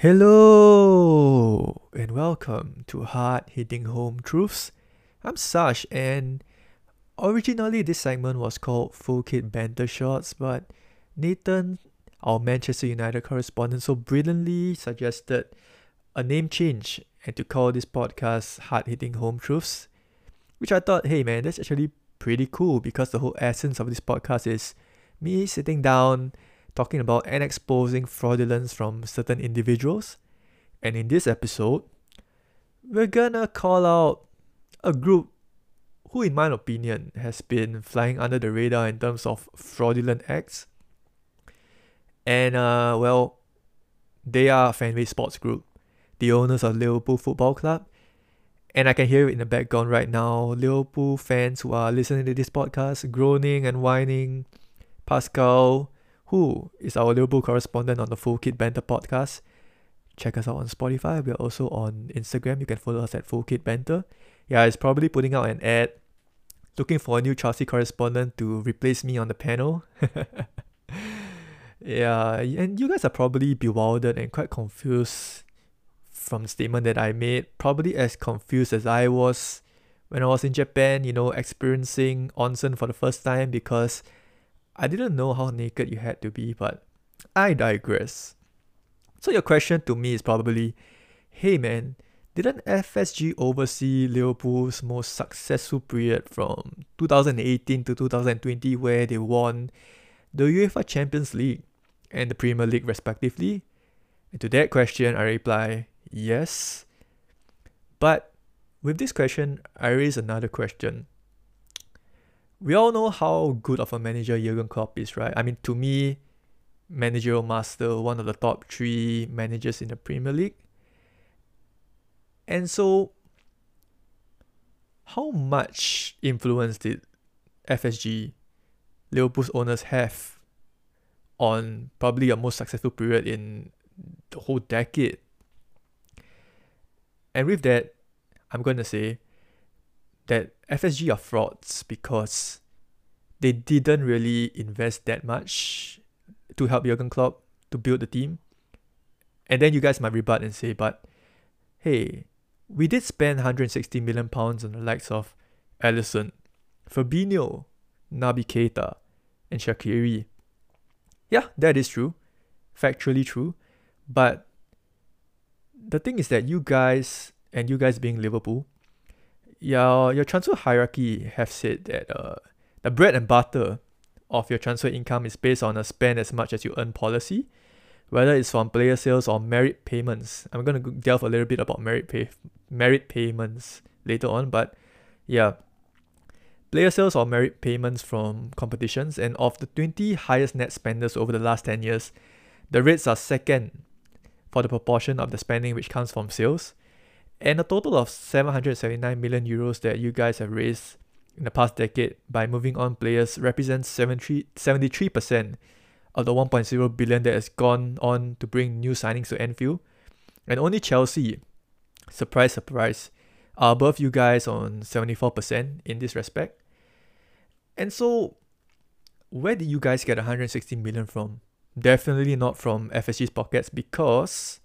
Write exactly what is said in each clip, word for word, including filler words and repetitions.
Hello and welcome to Hard-Hitting Home Truths. I'm Sash, and originally this segment was called Full Kit Banter Shorts, but Nathan, our Manchester United correspondent, so brilliantly suggested a name change and to call this podcast Hard-Hitting Home Truths, which I thought, hey man, that's actually pretty cool because the whole essence of this podcast is me sitting down talking about and exposing fraudulence from certain individuals. And in this episode, we're gonna call out a group who, in my opinion, has been flying under the radar in terms of fraudulent acts. And, uh, well, they are Fenway Sports Group, the owners of Liverpool Football Club. And I can hear it in the background right now, Liverpool fans who are listening to this podcast, groaning and whining. Pascal, who is our Liverpool correspondent on the Full Kit Banter podcast. Check us out on Spotify. We're also on Instagram. You can follow us at Full Kit Banter. Yeah, it's probably putting out an ad looking for a new Chelsea correspondent to replace me on the panel. Yeah, and you guys are probably bewildered and quite confused from the statement that I made. Probably as confused as I was when I was in Japan, you know, experiencing onsen for the first time because I didn't know how naked you had to be, but I digress. So your question to me is probably, hey man, didn't F S G oversee Liverpool's most successful period from two thousand eighteen to two thousand twenty, where they won the UEFA Champions League and the Premier League respectively? And to that question, I reply, yes. But with this question, I raise another question. We all know how good of a manager Jürgen Klopp is, right? I mean, to me, managerial master, one of the top three managers in the Premier League. And so, how much influence did F S G, Liverpool's owners, have on probably a most successful period in the whole decade? And with that, I'm going to say that F S G are frauds because they didn't really invest that much to help Jürgen Klopp to build the team. And then you guys might rebut and say, but hey, we did spend one hundred sixty million pounds on the likes of Alisson, Fabinho, Naby Keita, and Shaqiri. Yeah, that is true. Factually true. But the thing is that you guys, and you guys being Liverpool, Your, your transfer hierarchy have said that uh, the bread and butter of your transfer income is based on a spend as much as you earn policy, whether it's from player sales or merit payments. I'm going to delve a little bit about merit pay, merit payments later on, but yeah, player sales or merit payments from competitions. And of the twenty highest net spenders over the last ten years, the Reds are second for the proportion of the spending which comes from sales. And a total of seven hundred seventy-nine million euros that you guys have raised in the past decade by moving on players represents seventy-three percent of the one point zero billion that has gone on to bring new signings to Anfield. And only Chelsea, surprise, surprise, are above you guys on seventy-four percent in this respect. And so, where did you guys get one hundred sixty million from? Definitely not from F S G's pockets because,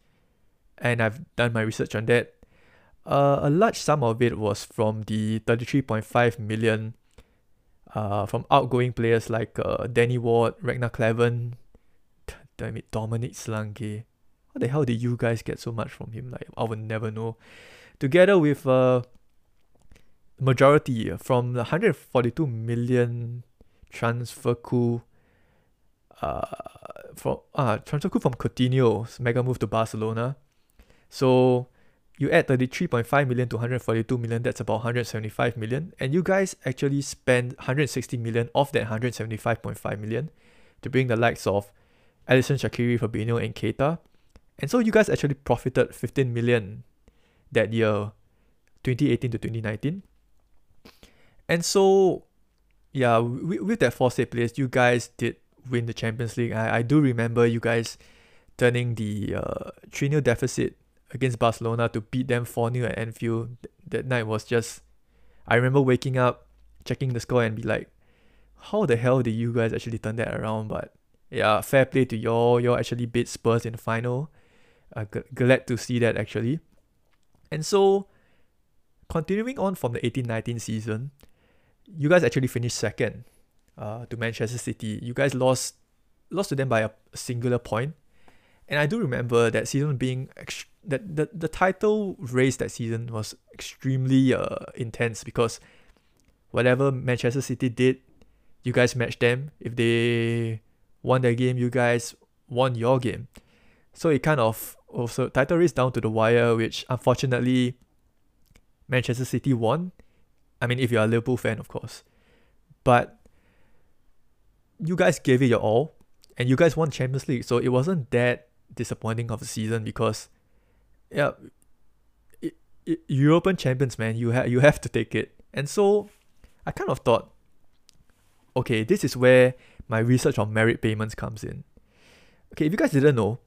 and I've done my research on that, Uh, a large sum of it was from the thirty-three point five million uh, from outgoing players like uh, Danny Ward, Ragnar Klavan, t- damn it, Dominic Slanke. How the hell did you guys get so much from him? Like, I would never know. Together with uh, majority from the one hundred forty-two million transfer coup uh, from uh, transfer coup from Coutinho's mega move to Barcelona. So you add thirty-three point five million to one hundred forty-two million, that's about one hundred seventy-five million. And you guys actually spend one hundred sixty million of that one hundred seventy-five point five million to bring the likes of Alisson, Shaqiri, Fabinho, and Keita. And so you guys actually profited fifteen million that year, twenty eighteen to twenty nineteen. And so, yeah, with, with that four-state place, you guys did win the Champions League. I, I do remember you guys turning the uh, three nil deficit against Barcelona to beat them four nil at Anfield. That night was just, I remember waking up, checking the score and be like, how the hell did you guys actually turn that around? But yeah, fair play to y'all. Y'all actually beat Spurs in the final. Uh, g- glad to see that, actually. And so, continuing on from the eighteen nineteen season, you guys actually finished second uh, to Manchester City. You guys lost lost to them by a singular point. And I do remember that season being... Ext- that the, the title race that season was extremely uh, intense, because whatever Manchester City did, you guys matched them. If they won their game, you guys won your game. So it kind of also title race down to the wire, which unfortunately Manchester City won. I mean, if you're a Liverpool fan, of course. But you guys gave it your all, and you guys won Champions League. So it wasn't that disappointing of a season, because yeah, it, it, European champions, man, you have you have to take it. And so I kind of thought, okay, this is where my research on merit payments comes in. Okay, if you guys didn't know,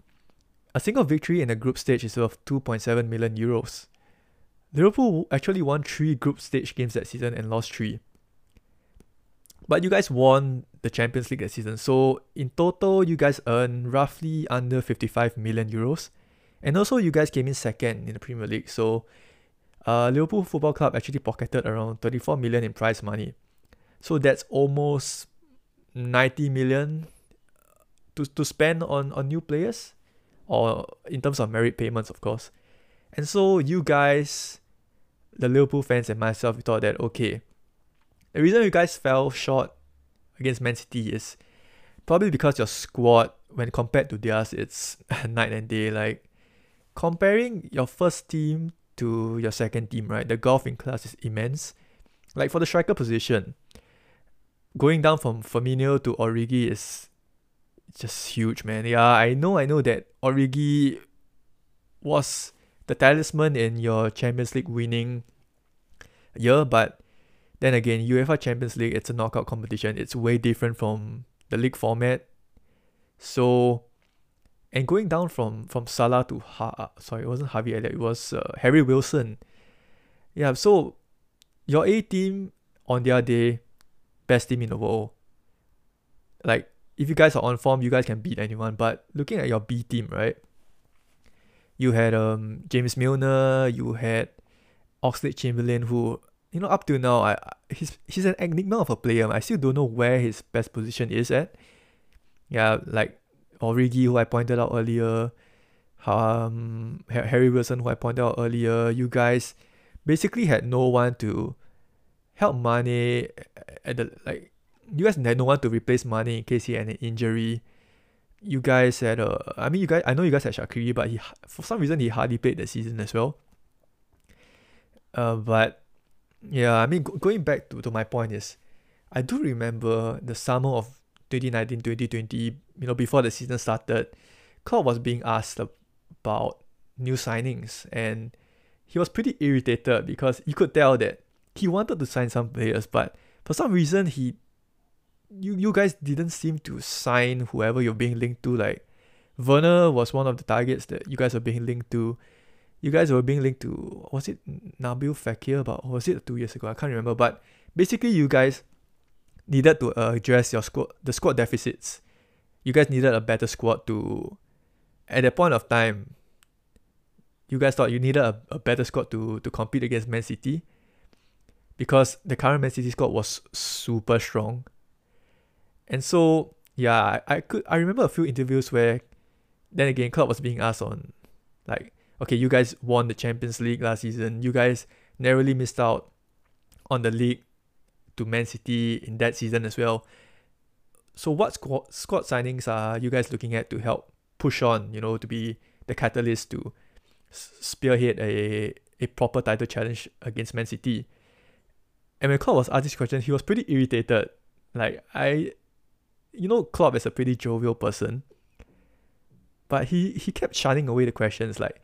a single victory in a group stage is worth two point seven million euros. Liverpool actually won three group stage games that season and lost three. But you guys won the Champions League that season. So in total, you guys earned roughly under fifty-five million euros. And also, you guys came in second in the Premier League. So uh, Liverpool Football Club actually pocketed around thirty-four million in prize money. So that's almost ninety million to, to spend on, on new players, or in terms of merit payments, of course. And so you guys, the Liverpool fans and myself, we thought that, okay, the reason you guys fell short against Man City is probably because your squad, when compared to theirs, it's night and day. Like, comparing your first team to your second team, right? The gulf in class is immense. Like, for the striker position, going down from Firmino to Origi is just huge, man. Yeah, I know, I know that Origi was the talisman in your Champions League winning year, but then again, UEFA Champions League, it's a knockout competition. It's way different from the league format. So, and going down from, from Salah to, ha- sorry, it wasn't Harvey Elliott, it was uh, Harry Wilson. Yeah, so your A team on their day, best team in the world. Like, if you guys are on form, you guys can beat anyone. But looking at your B team, right? You had um James Milner, you had Oxlade-Chamberlain, who, you know, up to now, I, I he's he's an enigma of a player. I still don't know where his best position is at. Yeah, like Origi, who I pointed out earlier, um, Harry Wilson, who I pointed out earlier. You guys basically had no one to help Mane at the, like, you guys had no one to replace Mane in case he had an injury. You guys had uh, I mean, you guys, I know you guys had Shaqiri, but he, for some reason, he hardly played that season as well. Uh, but yeah, I mean, go, going back to, to my point is, I do remember the summer of twenty nineteen twenty twenty, you know, before the season started, Klopp was being asked about new signings, and he was pretty irritated because you could tell that he wanted to sign some players, but for some reason, he, you you guys didn't seem to sign whoever you're being linked to. Like, Werner was one of the targets that you guys were being linked to. You guys were being linked to, was it Nabil Fekir, but or was it two years ago? I can't remember, but basically, you guys needed to address your squad, the squad deficits. You guys needed a better squad to, at that point of time, you guys thought you needed a, a better squad to, to compete against Man City, because the current Man City squad was super strong. And so, yeah, I, I could I remember a few interviews where, then again, Klopp was being asked on, like, okay, you guys won the Champions League last season. You guys narrowly missed out on the league to Man City in that season as well. So what squad, squad signings are you guys looking at to help push on, you know, to be the catalyst to spearhead a, a proper title challenge against Man City? And when Klopp was asked this question, he was pretty irritated. Like, I, you know, Klopp is a pretty jovial person, but he, he kept shunning away the questions. Like,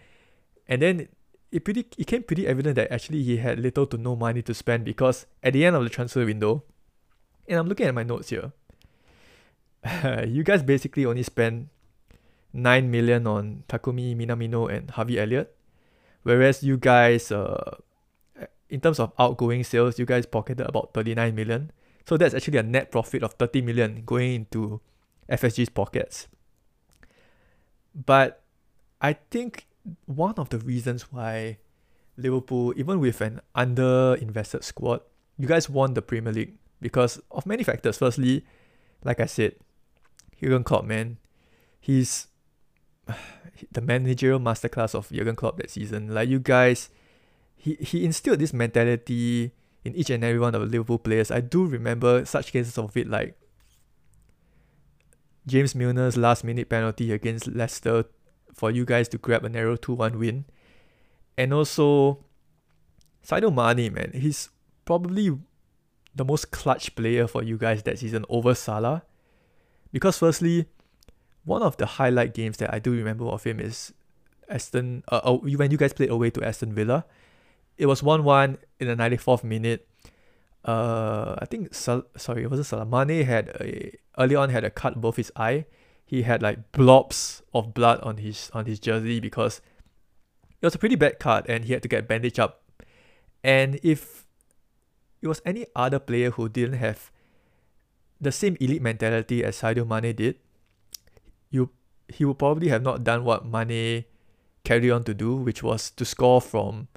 and then it pretty it came pretty evident that actually he had little to no money to spend, because at the end of the transfer window, and I'm looking at my notes here, you guys basically only spent nine million on Takumi Minamino and Harvey Elliott, whereas you guys, uh, in terms of outgoing sales, you guys pocketed about thirty-nine million. So that's actually a net profit of thirty million going into F S G's pockets. But I think one of the reasons why Liverpool, even with an under-invested squad, you guys won the Premier League because of many factors. Firstly, like I said, Jürgen Klopp, man, he's the managerial masterclass of Jürgen Klopp that season. Like you guys, he, he instilled this mentality in each and every one of the Liverpool players. I do remember such cases of it, like James Milner's last-minute penalty against Leicester for you guys to grab a narrow two one win. And also, Sadio Mane, man, he's probably the most clutch player for you guys that season over Salah. Because firstly, one of the highlight games that I do remember of him is Aston. Uh, when you guys played away to Aston Villa. It was one one in the ninety-fourth minute. Uh, I think, Sal- sorry, it wasn't Salah. Mane had, a, early on, had a cut above his eye. He had like blobs of blood on his on his jersey because it was a pretty bad cut and he had to get bandaged up. And if it was any other player who didn't have the same elite mentality as Sadio Mane did, you he would probably have not done what Mane carried on to do, which was to score from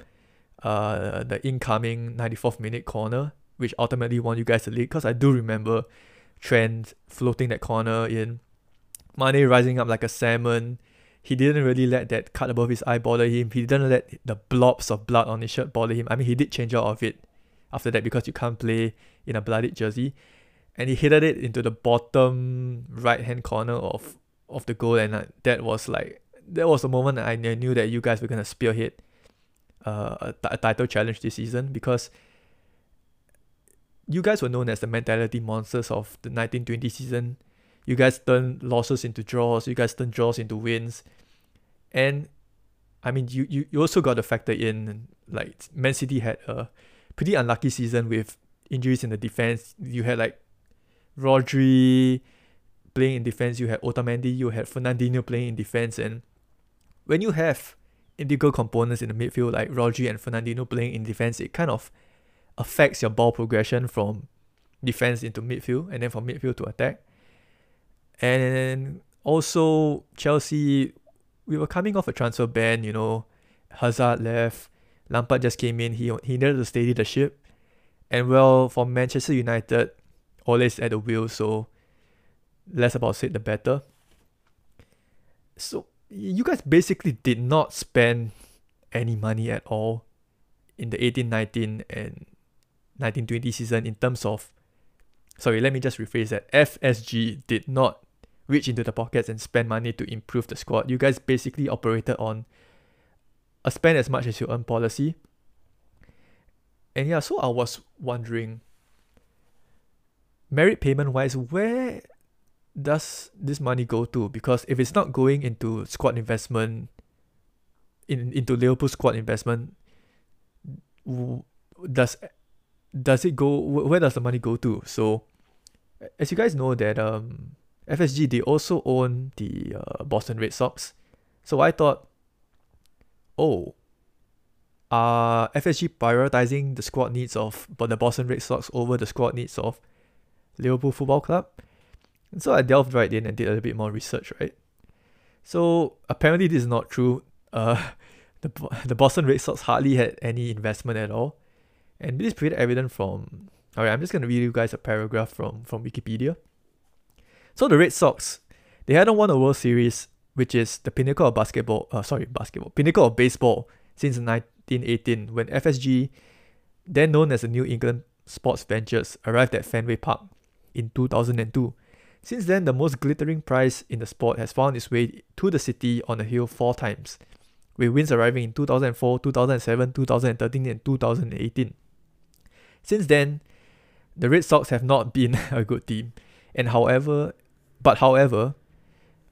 uh, the incoming ninety-fourth minute corner, which ultimately won you guys the league. Because I do remember Trent floating that corner in, Mane rising up like a salmon. He didn't really let that cut above his eye bother him. He didn't let the blobs of blood on his shirt bother him. I mean, he did change out of it after that because you can't play in a bloodied jersey. And he headed it into the bottom right-hand corner of, of the goal. And that was like, that was the moment that I knew that you guys were going to spearhead uh, a, t- a title challenge this season, because you guys were known as the mentality monsters of the nineteen twenty season. You guys turn losses into draws. You guys turn draws into wins. And, I mean, you, you, you also got to factor in, like, Man City had a pretty unlucky season with injuries in the defense. You had, like, Rodri playing in defense. You had Otamendi. You had Fernandinho playing in defense. And when you have integral components in the midfield, like Rodri and Fernandinho playing in defense, it kind of affects your ball progression from defense into midfield and then from midfield to attack. And also, Chelsea, we were coming off a transfer ban, you know. Hazard left. Lampard just came in. He, he needed to steady the ship. And well, for Manchester United, Ole's at the wheel, so less about said, the better. So, you guys basically did not spend any money at all in the eighteen nineteen and nineteen twenty season in terms of Sorry, let me just rephrase that. F S G did not reach into the pockets and spend money to improve the squad. You guys basically operated on a spend as much as you earn policy. And yeah, so I was wondering, merit payment-wise, where does this money go to? Because if it's not going into squad investment, in into Liverpool squad investment, does... Does it go? Where does the money go to? So, as you guys know, that um, F S G, they also own the uh, Boston Red Sox. So I thought, oh, are F S G prioritizing the squad needs of but the Boston Red Sox over the squad needs of Liverpool Football Club? And so I delved right in and did a little bit more research. Right. So apparently this is not true. Uh, the the Boston Red Sox hardly had any investment at all. And this is pretty evident from... Alright, I'm just going to read you guys a paragraph from, from Wikipedia. So the Red Sox, they hadn't won a World Series, which is the pinnacle of basketball... Uh, sorry, basketball. Pinnacle of baseball since nineteen eighteen, when F S G, then known as the New England Sports Ventures, arrived at Fenway Park in two thousand two. Since then, the most glittering prize in the sport has found its way to the city on the hill four times, with wins arriving in two thousand four, two thousand seven, two thousand thirteen, and two thousand eighteen. Since then, the Red Sox have not been a good team, and however, but however,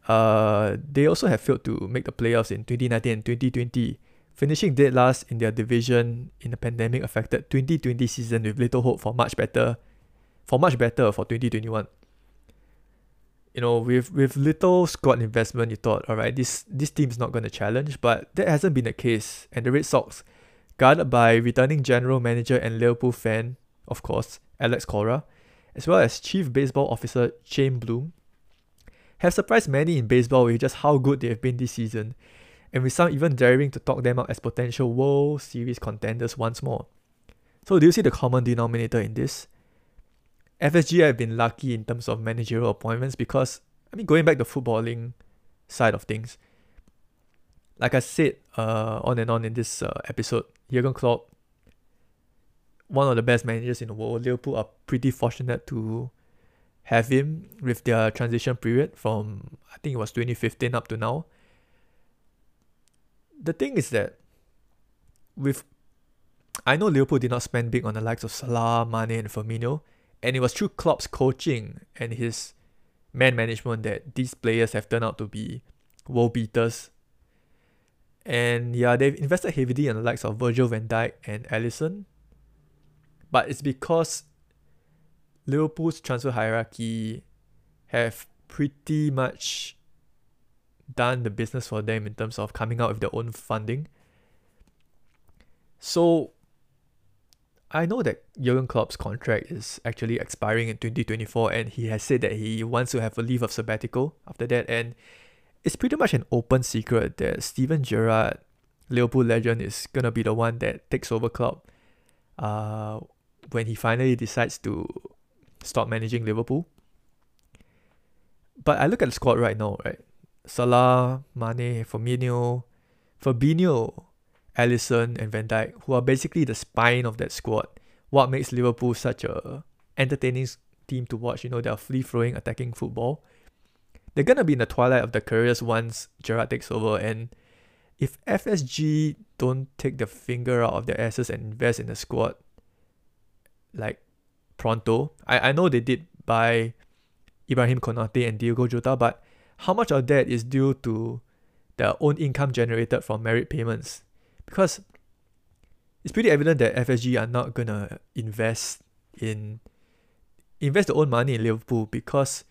uh, they also have failed to make the playoffs in twenty nineteen and twenty twenty, finishing dead last in their division in the pandemic-affected twenty twenty season with little hope for much better, for much better for twenty twenty-one. You know, with with little squad investment, you thought, all right, this this team's not going to challenge, but that hasn't been the case, and the Red Sox, guarded by returning general manager and Liverpool fan, of course, Alex Cora, as well as Chief Baseball Officer Chaim Bloom, have surprised many in baseball with just how good they have been this season. and with some even daring to talk them up as potential World Series contenders once more. So do you see the common denominator in this? F S G have been lucky in terms of managerial appointments because, I mean, going back to the footballing side of things, like I said uh, on and on in this uh, episode, Jürgen Klopp, one of the best managers in the world. Liverpool are pretty fortunate to have him with their transition period from, I think it was twenty fifteen up to now. The thing is that with, I know Liverpool did not spend big on the likes of Salah, Mane and Fabinho, and it was through Klopp's coaching and his man management that these players have turned out to be world beaters. And yeah, they've invested heavily in the likes of Virgil van Dijk and Alisson. But it's because Liverpool's transfer hierarchy have pretty much done the business for them in terms of coming out with their own funding. So I know that Jurgen Klopp's contract is actually expiring in twenty twenty-four, and he has said that he wants to have a leave of sabbatical after that, and it's pretty much an open secret that Steven Gerrard, Liverpool legend, is gonna be the one that takes over Klopp uh, when he finally decides to stop managing Liverpool. But I look at the squad right now, right? Salah, Mane, Firmino, Fabinho, Alisson and Van Dijk, who are basically the spine of that squad. What makes Liverpool such a entertaining team to watch? You know, they're free-flowing, attacking football. They're going to be in the twilight of their careers once Gerrard takes over. And if F S G don't take the finger out of their asses and invest in the squad, like pronto, I, I know they did buy Ibrahim Konate and Diego Jota, but how much of that is due to their own income generated from merit payments? Because it's pretty evident that F S G are not going to invest in invest their own money in Liverpool, because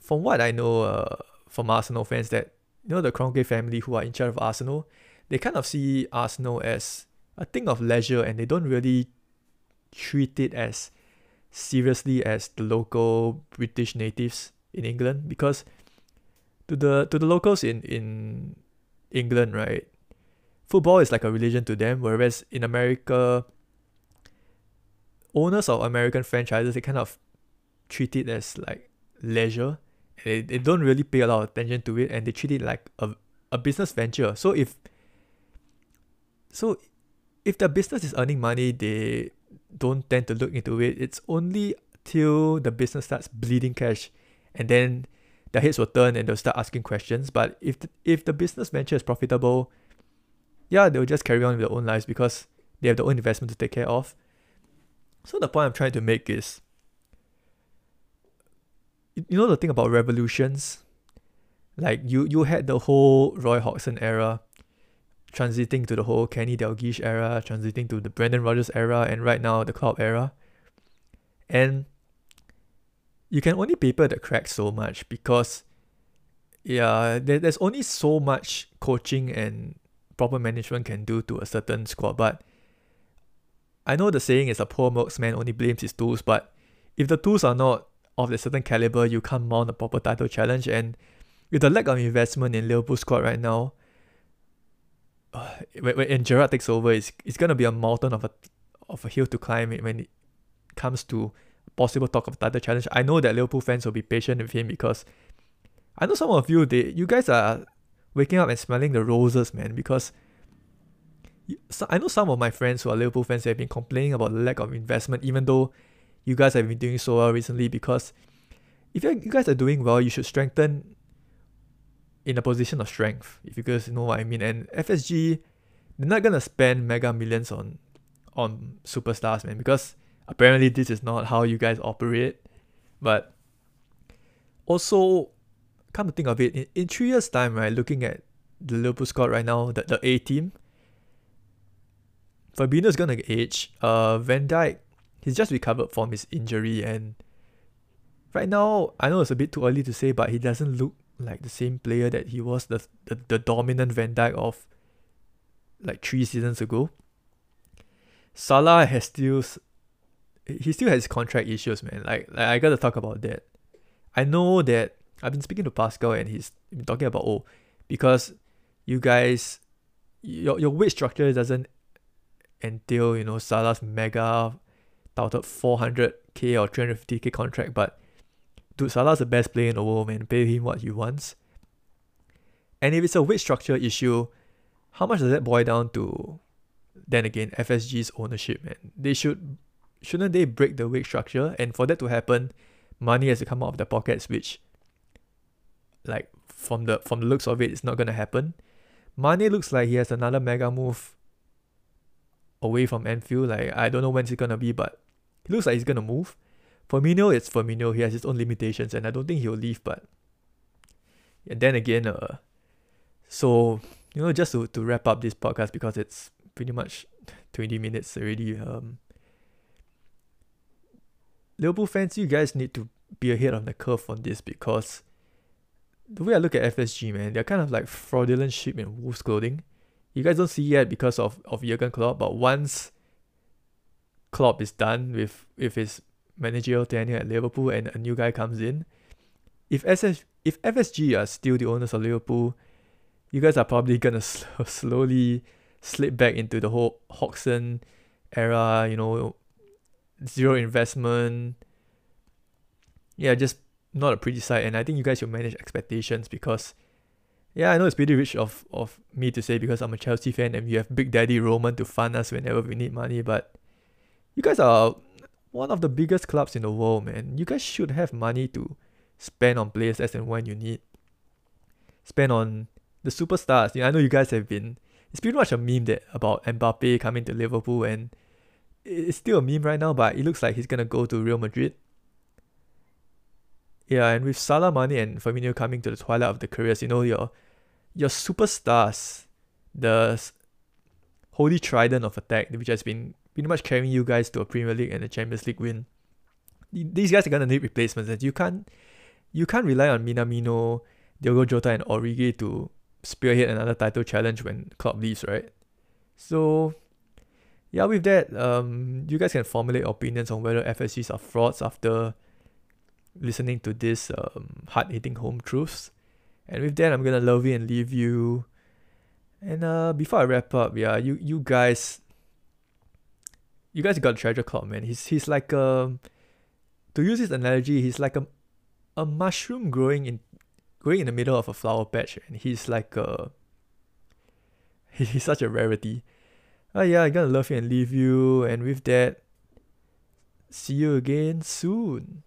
from what I know uh, from Arsenal fans, that, you know, the Kroenke family who are in charge of Arsenal, they kind of see Arsenal as a thing of leisure and they don't really treat it as seriously as the local British natives in England. Because to the to the locals in, in England, right, football is like a religion to them, whereas in America, owners of American franchises, they kind of treat it as like leisure. They, they don't really pay a lot of attention to it and they treat it like a, a business venture. So if so if their business is earning money, they don't tend to look into it. It's only till the business starts bleeding cash and then their heads will turn and they'll start asking questions. But if the, if the business venture is profitable, yeah, they'll just carry on with their own lives because they have their own investment to take care of. So the point I'm trying to make is, you know the thing about revolutions? Like, you, you had the whole Roy Hodgson era, transiting to the whole Kenny Dalglish era, transiting to the Brendan Rodgers era, and right now the Klopp era. And you can only paper the cracks so much because, yeah, there, there's only so much coaching and proper management can do to a certain squad. But I know the saying is a poor marksman only blames his tools, but if the tools are not of a certain caliber, you can't mount a proper title challenge. And with the lack of investment in Liverpool squad right now, uh, when, when Gerrard takes over, it's, it's going to be a mountain of a, of a hill to climb when it comes to possible talk of title challenge. I know that Liverpool fans will be patient with him because I know some of you, they, you guys are waking up and smelling the roses, man, because I know some of my friends who are Liverpool fans have been complaining about the lack of investment, even though you guys have been doing so well recently. Because if you guys are doing well, you should strengthen in a position of strength, if you guys know what I mean. And F S G, they're not going to spend mega millions on, on superstars, man, because apparently this is not how you guys operate. But also, come to think of it, in, in three years' time, right, looking at the Liverpool squad right now, the, the A team, Fabinho's gonna age. Uh, Van Dijk, he's just recovered from his injury, and right now, I know it's a bit too early to say, but he doesn't look like the same player that he was, the the, the dominant Van Dijk of like three seasons ago. Salah has still, he still has contract issues, man. Like, like I gotta talk about that. I know that. I've been speaking to Pascal and he's been talking about, oh, because you guys, your your weight structure doesn't entail, you know, Salah's mega touted four hundred K or three hundred fifty K contract, but dude, Salah's the best player in the world, man. Pay him what he wants. And if it's a weight structure issue, how much does that boil down to? Then again, F S G's ownership, man. They should, shouldn't they break the weight structure? And for that to happen, money has to come out of their pockets, which, like, from the from the looks of it, it's not going to happen. Mane looks like he has another mega move away from Anfield. Like, I don't know when it's going to be, but it looks like he's going to move. Firmino, it's Firmino. He has his own limitations, and I don't think he'll leave, but... And then again, uh, so, you know, just to, to wrap up this podcast, because it's pretty much twenty minutes already. Um, Liverpool fans, you guys need to be ahead on the curve on this, because the way I look at F S G, man, they're kind of like fraudulent sheep in wolf's clothing. You guys don't see yet because of, of Jürgen Klopp, but once Klopp is done with, with his managerial tenure at Liverpool and a new guy comes in, if S F, if F S G are still the owners of Liverpool, you guys are probably going to sl- slowly slip back into the whole Hodgson era, you know, zero investment. Yeah, just not a pretty sight, and I think you guys should manage expectations, because, yeah, I know it's pretty rich of, of me to say, because I'm a Chelsea fan and we have Big Daddy Roman to fund us whenever we need money, but you guys are one of the biggest clubs in the world, man. You guys should have money to spend on players as and when you need. Spend on the superstars. You know, I know you guys have been, it's pretty much a meme that about Mbappe coming to Liverpool, and it's still a meme right now, but it looks like he's going to go to Real Madrid. Yeah, and with Salah, Mane and Firmino coming to the twilight of their careers, you know, your your superstars, the holy trident of attack, which has been pretty much carrying you guys to a Premier League and a Champions League win. These guys are going to need replacements. And you can't, you can't rely on Minamino, Diego Jota and Origi to spearhead another title challenge when Klopp leaves, right? So, yeah, with that, um, you guys can formulate opinions on whether F S Gs are frauds after listening to this um, hard-hitting home truths. And with that, I'm gonna love you and leave you. And uh, before I wrap up, yeah, you you guys, you guys got to treasure Klopp, man. He's he's like a, to use his analogy, he's like a, a mushroom growing in growing in the middle of a flower patch, and he's like a, he's such a rarity. Oh uh, yeah, I'm gonna love you and leave you. And with that, see you again soon.